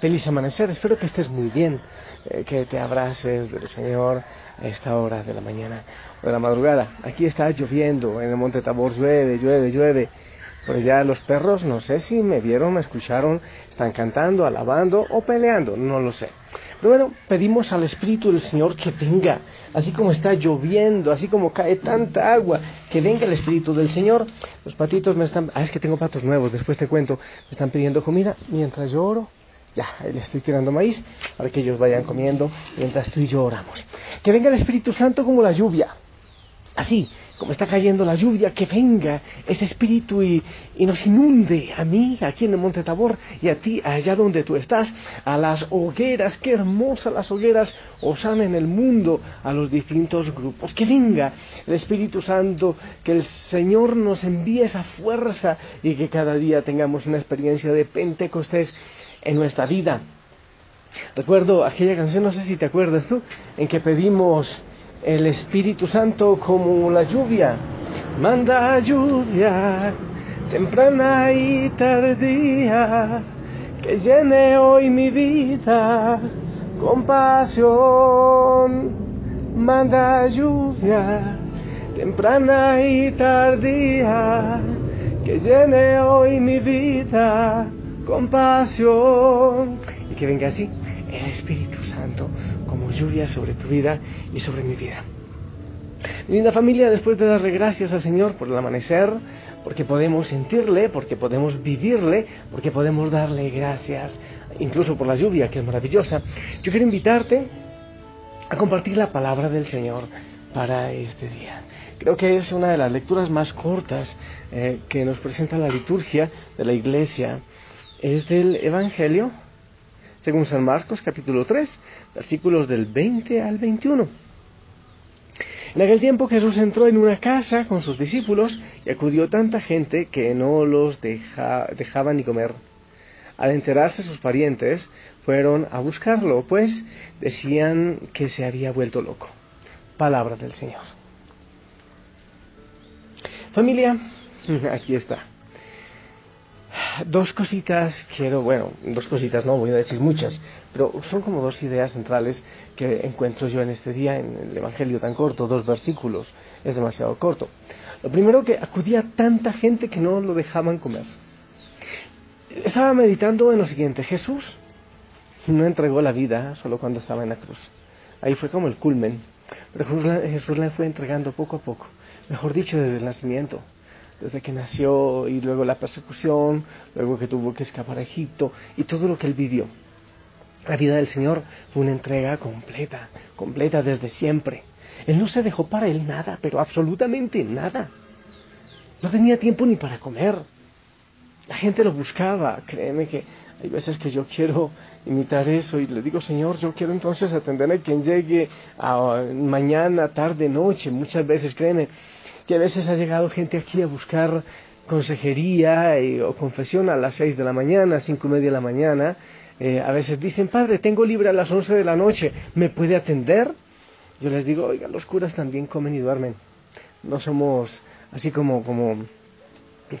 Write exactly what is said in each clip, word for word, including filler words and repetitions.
feliz amanecer, espero que estés muy bien, eh, que te abraces del Señor a esta hora de la mañana o de la madrugada. Aquí está lloviendo, en el Monte Tabor llueve, llueve, llueve. Por allá los perros, no sé si me vieron, me escucharon, están cantando, alabando o peleando, no lo sé. Pero bueno, pedimos al Espíritu del Señor que venga, así como está lloviendo, así como cae tanta agua, que venga el Espíritu del Señor. Los patitos me están, ah, es que tengo patos nuevos, después te cuento, me están pidiendo comida mientras yo oro. Ya, le estoy tirando maíz para que ellos vayan comiendo mientras tú y yo oramos. Que venga el Espíritu Santo como la lluvia, así como está cayendo la lluvia, que venga ese espíritu y, y nos inunde a mí, aquí en el Monte Tabor, y a ti, allá donde tú estás, a las hogueras, qué hermosas las hogueras, Osana en el mundo, a los distintos grupos. Que venga el Espíritu Santo, que el Señor nos envíe esa fuerza y que cada día tengamos una experiencia de Pentecostés en nuestra vida. Recuerdo aquella canción, no sé si te acuerdas tú, en que pedimos el Espíritu Santo como la lluvia. Manda lluvia temprana y tardía, que llene hoy mi vida con pasión. Manda lluvia temprana y tardía, que llene hoy mi vida con pasión. Y que venga así el Espíritu Santo como lluvia sobre tu vida y sobre mi vida. Linda familia, después de darle gracias al Señor por el amanecer, porque podemos sentirle, porque podemos vivirle, porque podemos darle gracias, incluso por la lluvia, que es maravillosa, yo quiero invitarte a compartir la palabra del Señor para este día. Creo que es una de las lecturas más cortas eh, que nos presenta la liturgia de la Iglesia. Es del Evangelio según San Marcos, capítulo tres, versículos del veinte al veintiuno. En aquel tiempo Jesús entró en una casa con sus discípulos y acudió tanta gente que no los deja, dejaba ni comer. Al enterarse sus parientes fueron a buscarlo, pues decían que se había vuelto loco. Palabra del Señor. Familia, aquí está. Dos cositas quiero, bueno, dos cositas no, voy a decir muchas, pero son como dos ideas centrales que encuentro yo en este día, en el Evangelio tan corto, dos versículos, es demasiado corto. Lo primero, que acudía tanta gente que no lo dejaban comer. Estaba meditando en lo siguiente: Jesús no entregó la vida solo cuando estaba en la cruz, ahí fue como el culmen, pero Jesús la, Jesús la fue entregando poco a poco, mejor dicho, desde el nacimiento. Desde que nació y luego la persecución, luego que tuvo que escapar a Egipto y todo lo que él vivió. La vida del Señor fue una entrega completa, completa desde siempre. Él no se dejó para él nada, pero absolutamente nada. No tenía tiempo ni para comer. La gente lo buscaba. Créeme que hay veces que yo quiero imitar eso y le digo: Señor, yo quiero entonces atender a quien llegue a mañana, tarde, noche. Muchas veces, créeme, que a veces ha llegado gente aquí a buscar consejería y, o confesión a las seis de la mañana, cinco y media de la mañana. Eh, a veces dicen: Padre, tengo libre a las once de la noche, ¿me puede atender? Yo les digo: oiga, los curas también comen y duermen. No somos así como, como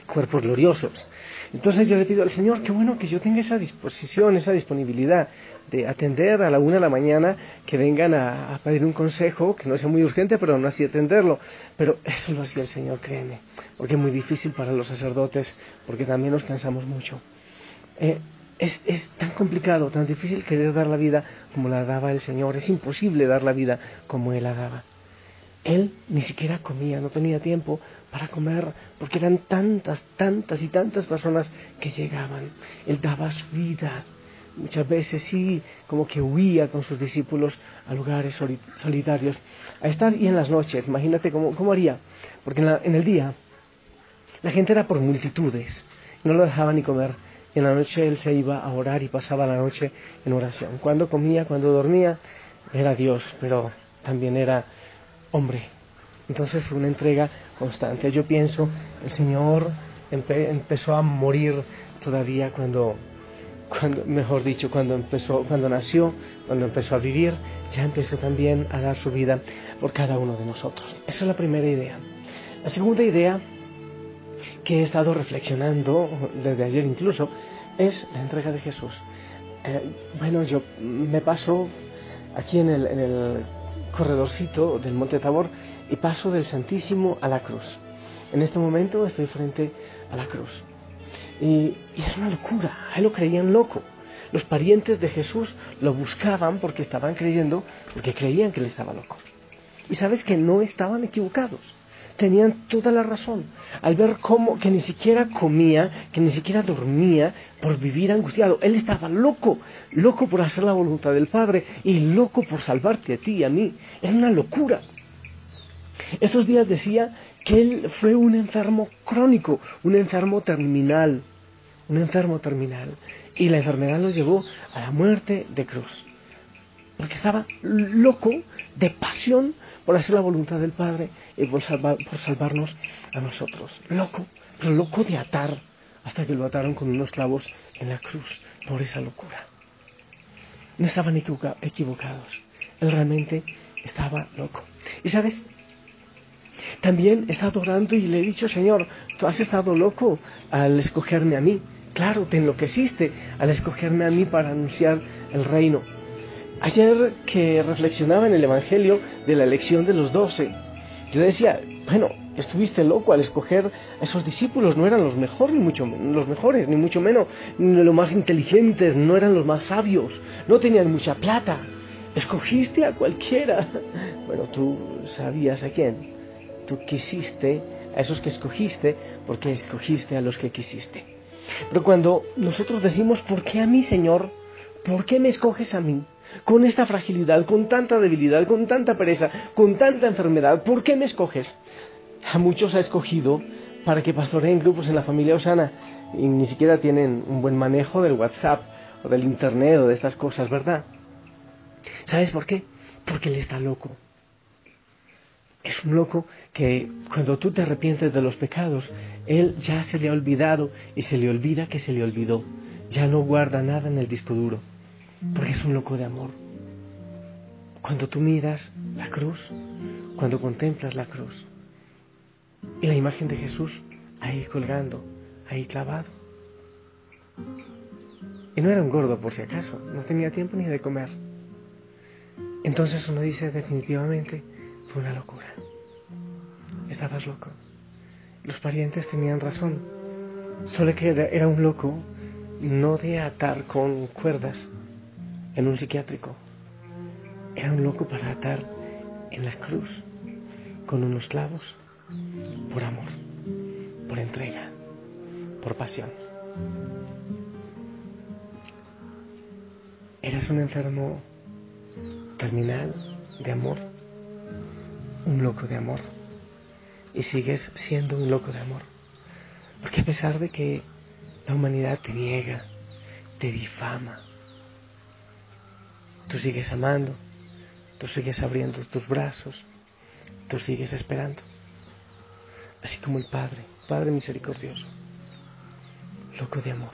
cuerpos gloriosos. Entonces yo le pido al Señor: qué bueno que yo tenga esa disposición, esa disponibilidad de atender a la una de la mañana, que vengan a, a pedir un consejo, que no sea muy urgente, pero aún así atenderlo. Pero eso lo hacía el Señor, créeme, porque es muy difícil para los sacerdotes, porque también nos cansamos mucho. Eh, es, es tan complicado, tan difícil querer dar la vida como la daba el Señor, es imposible dar la vida como Él la daba. Él ni siquiera comía, no tenía tiempo para comer, porque eran tantas, tantas y tantas personas que llegaban. Él daba su vida. Muchas veces sí, como que huía con sus discípulos a lugares solitarios, a estar, y en las noches, imagínate cómo, cómo haría, porque en, la, en el día la gente era por multitudes, no lo dejaba ni comer, y en la noche él se iba a orar y pasaba la noche en oración. Cuando comía, cuando dormía, era Dios, pero también era hombre. Entonces fue una entrega constante. Yo pienso, el Señor empe- empezó a morir todavía cuando, cuando, mejor dicho, cuando empezó, cuando nació, cuando empezó a vivir, ya empezó también a dar su vida por cada uno de nosotros. Esa es la primera idea. La segunda idea que he estado reflexionando desde ayer incluso es la entrega de Jesús. Eh, bueno, yo me paso aquí en el, en el corredorcito del Monte Tabor y paso del Santísimo a la cruz. En este momento estoy frente a la cruz. Y, y es una locura, ahí lo creían loco. Los parientes de Jesús lo buscaban porque estaban creyendo, porque creían que él estaba loco. Y sabes que no estaban equivocados. Tenían toda la razón al ver cómo que ni siquiera comía, que ni siquiera dormía por vivir angustiado. Él estaba loco, loco por hacer la voluntad del Padre y loco por salvarte a ti y a mí. Es una locura. Estos días decía que él fue un enfermo crónico, un enfermo terminal, un enfermo terminal. Y la enfermedad lo llevó a la muerte de cruz. Porque estaba loco de pasión por hacer la voluntad del Padre y por, salvar, por salvarnos a nosotros. Loco, pero loco de atar, hasta que lo ataron con unos clavos en la cruz por esa locura. No estaban equivoca- equivocados. Él realmente estaba loco. Y ¿sabes? También he estado orando y le he dicho, Señor, tú has estado loco al escogerme a mí. Claro, te enloqueciste al escogerme a mí para anunciar el reino. Ayer que reflexionaba en el Evangelio de la elección de los doce, yo decía, bueno, estuviste loco al escoger a esos discípulos, no eran los mejores, ni mucho, los mejores, ni mucho menos, ni los más inteligentes, no eran los más sabios, no tenían mucha plata, escogiste a cualquiera. Bueno, tú sabías a quién, tú quisiste a esos que escogiste, porque escogiste a los que quisiste. Pero cuando nosotros decimos, ¿por qué a mí, Señor? ¿Por qué me escoges a mí? Con esta fragilidad, con tanta debilidad, con tanta pereza, con tanta enfermedad, ¿por qué me escoges? A muchos ha escogido para que pastoreen grupos en la familia Osana y ni siquiera tienen un buen manejo del WhatsApp o del internet o de estas cosas, ¿verdad? ¿Sabes por qué? Porque él está loco. Es un loco que cuando tú te arrepientes de los pecados, él ya se le ha olvidado y se le olvida que se le olvidó. Ya no guarda nada en el disco duro. Porque es un loco de amor. Cuando tú miras la cruz, cuando contemplas la cruz y la imagen de Jesús ahí colgando, ahí clavado. Y no era un gordo por si acaso, no tenía tiempo ni de comer. Entonces uno dice definitivamente fue una locura. Estabas loco. Los parientes tenían razón, solo que era un loco no de atar con cuerdas en un psiquiátrico, era un loco para atar en la cruz con unos clavos, por amor, por entrega, por pasión. Eras un enfermo terminal de amor, un loco de amor, y sigues siendo un loco de amor, porque a pesar de que la humanidad te niega, te difama, tú sigues amando, tú sigues abriendo tus brazos, tú sigues esperando. Así como el Padre, Padre misericordioso, loco de amor.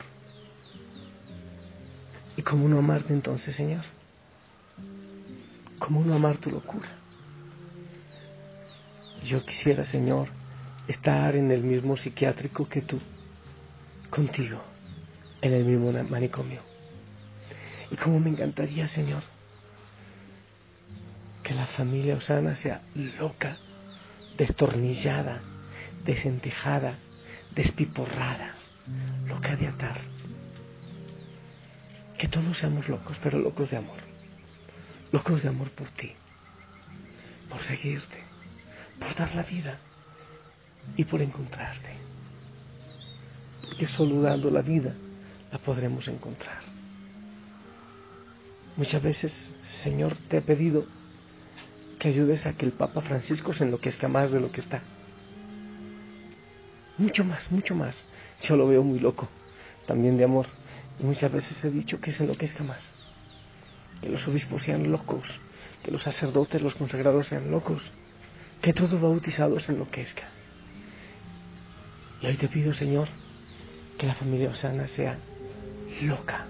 ¿Y cómo no amarte entonces, Señor? ¿Cómo no amar tu locura? Yo quisiera, Señor, estar en el mismo psiquiátrico que tú, contigo, en el mismo manicomio. Y cómo me encantaría, Señor, que la familia Osana sea loca, destornillada, desentejada, despiporrada, loca de atar. Que todos seamos locos, pero locos de amor. Locos de amor por ti, por seguirte, por dar la vida y por encontrarte. Porque solo dando la vida la podremos encontrar. Muchas veces, Señor, te he pedido que ayudes a que el Papa Francisco se enloquezca más de lo que está. Mucho más, mucho más. Yo lo veo muy loco, también de amor. Y muchas veces he dicho que se enloquezca más. Que los obispos sean locos, que los sacerdotes, los consagrados sean locos, que todo bautizado se enloquezca. Y hoy te pido, Señor, que la familia Osana sea loca,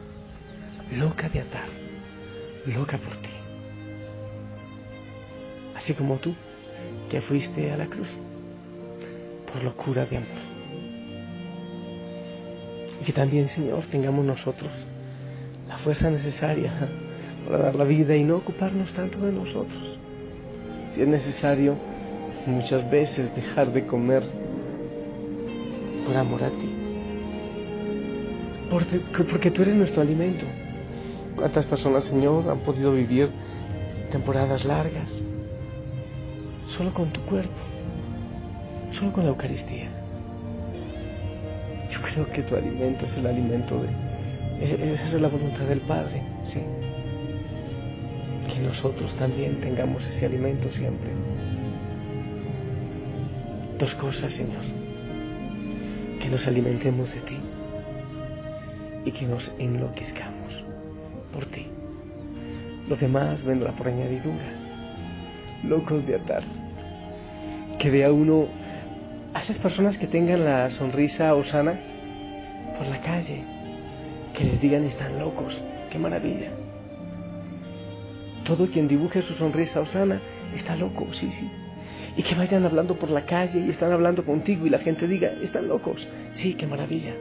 loca de atar, loca por ti. Así como tú, que fuiste a la cruz por locura de amor. Y que también, Señor, tengamos nosotros la fuerza necesaria para dar la vida y no ocuparnos tanto de nosotros. Si es necesario, muchas veces dejar de comer por amor a ti. Porque, porque tú eres nuestro alimento. ¿Cuántas personas, Señor, han podido vivir temporadas largas solo con tu cuerpo, solo con la Eucaristía? Yo creo que tu alimento es el alimento de... Esa es la voluntad del Padre, sí. Que nosotros también tengamos ese alimento siempre. Dos cosas, Señor. Que nos alimentemos de ti y que nos enloquezcamos por ti. Lo demás vendrá por añadidura. Locos de atar. Que vea uno a esas personas que tengan la sonrisa Osana por la calle, que les digan están locos. ¡Qué maravilla! Todo quien dibuje su sonrisa Osana está loco, sí, sí. Y que vayan hablando por la calle y están hablando contigo y la gente diga están locos. Sí, qué maravilla.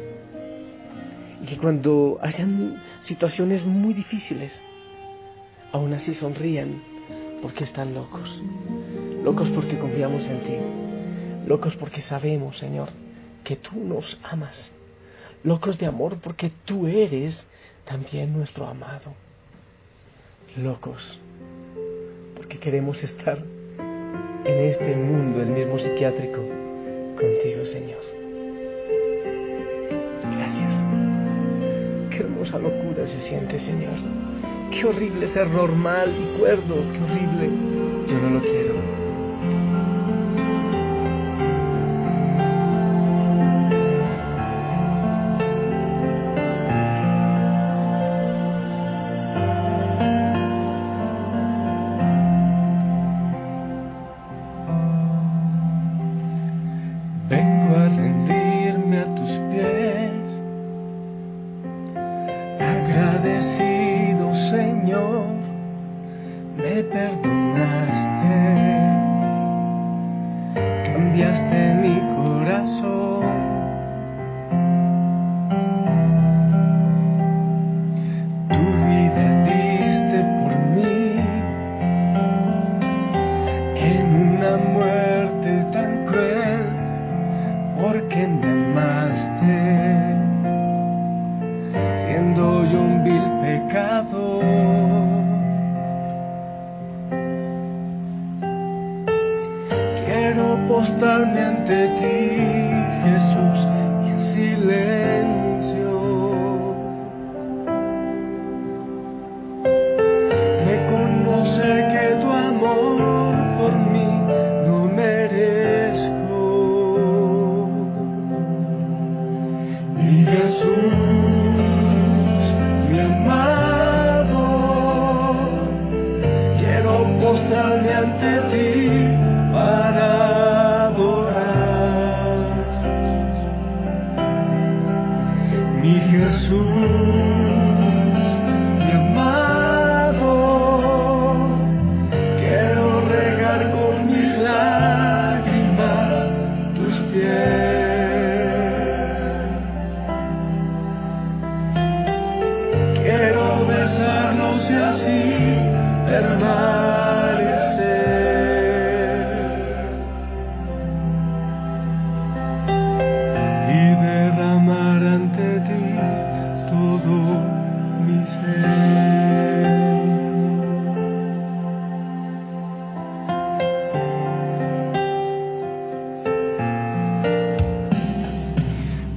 Y que cuando hayan situaciones muy difíciles, aún así sonrían, porque están locos, locos porque confiamos en ti, locos porque sabemos, Señor, que tú nos amas, locos de amor porque tú eres también nuestro amado, locos porque queremos estar en este mundo, el mismo psiquiátrico, contigo, Señor. Gracias. Qué hermosa locura se siente, Señor. Qué horrible ser normal y cuerdo, qué horrible. Yo no lo quiero. Vengo a rendirme a tus pies, agradecido. Señor, me perdonaste, cambiaste mi corazón. Tu vida diste por mí, en una muerte tan cruel, porque me amaste, siendo yo un vil pecado. Postarme ante ti, Jesús, y en silencio reconocer que tu amor por mí no merezco. Y Jesús, mi amado, quiero postarme ante ti para Jesús, mi amado, quiero regar con mis lágrimas tus pies. Quiero besarnos y así permanecer y derramar ante ti todo mi ser.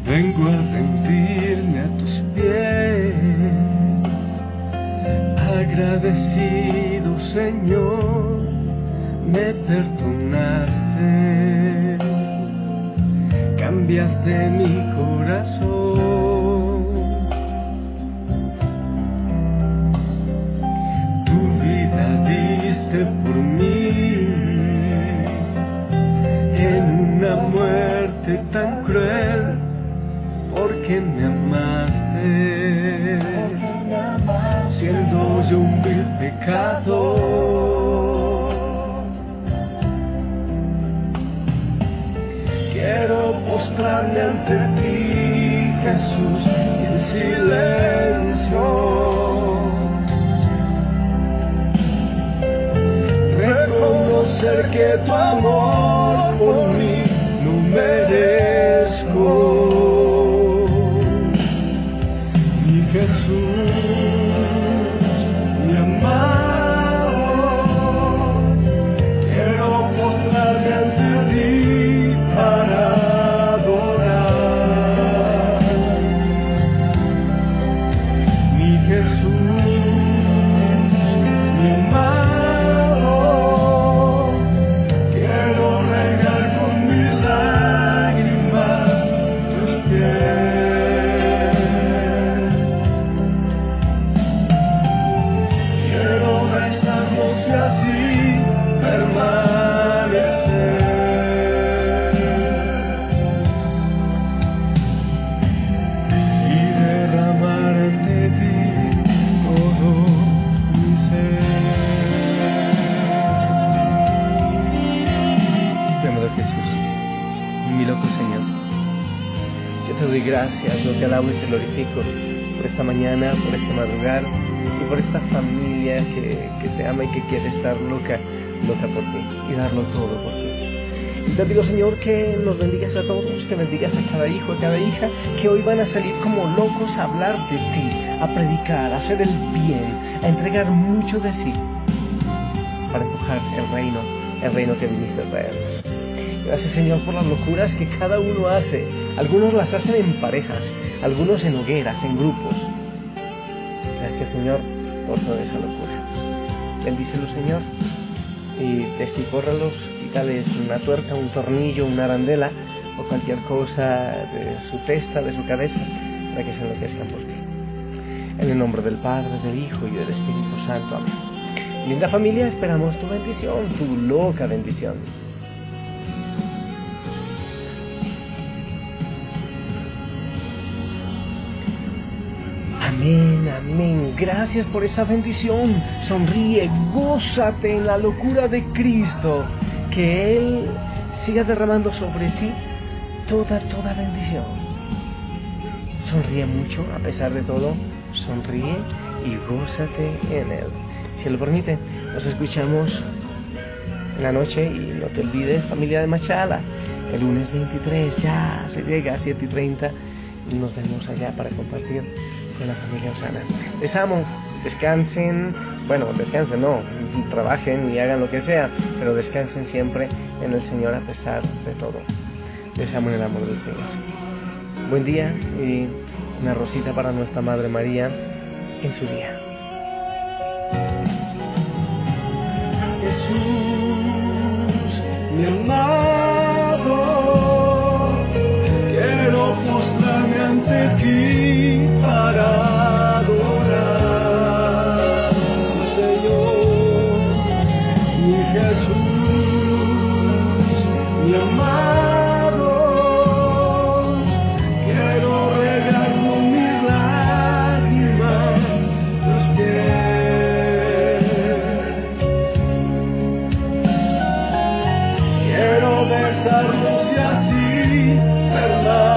Vengo a rendirme a tus pies, agradecido, Señor, me perdonaste, cambiaste mi corazón. Por mí, muerte tan cruel, porque me amaste, siendo yo un vil pecador. Quiero postrarme ante ti, Jesús, en silencio. Reconocer que tu amor por mí no merezco, mi Jesús, mi amado, quiero postrarme ante ti para adorar, mi Jesús, mi amado. Gracias, yo te alabo y te glorifico por esta mañana, por esta madrugada y por esta familia que, que te ama y que quiere estar loca, loca por ti y darlo todo por ti. Y te digo, Señor, que nos bendigas a todos, que bendigas a cada hijo, a cada hija, que hoy van a salir como locos a hablar de ti, a predicar, a hacer el bien, a entregar mucho de sí para empujar el reino, el reino que viniste a traernos. Gracias, Señor, por las locuras que cada uno hace. Algunos las hacen en parejas, algunos en hogueras, en grupos. Gracias, Señor, por toda esa locura. Bendícelos, Señor, y despicórralos, quítales una tuerca, un tornillo, una arandela o cualquier cosa de su testa, de su cabeza, para que se enloquezcan por ti. En el nombre del Padre, del Hijo y del Espíritu Santo. Amén. Linda familia, esperamos tu bendición, tu loca bendición. Amén, amén. Gracias por esa bendición. Sonríe, gózate en la locura de Cristo. Que Él siga derramando sobre ti toda, toda bendición. Sonríe mucho, a pesar de todo. Sonríe y gózate en Él. Si lo permite, nos escuchamos en la noche. Y no te olvides, familia de Machala, el lunes veintitrés, ya se llega a siete y treinta. Nos vemos allá para compartir con la familia Osana. Les amo, descansen, bueno, descansen no, trabajen y hagan lo que sea, pero descansen siempre en el Señor a pesar de todo. Les amo en el amor del Señor. Buen día y una rosita para nuestra Madre María en su día. Jesús, mi amado, quiero postrarme ante ti. Para adorar, Señor, mi Jesús, mi amado, quiero regar con mis lágrimas tus pies, quiero besarlos y así perdonar.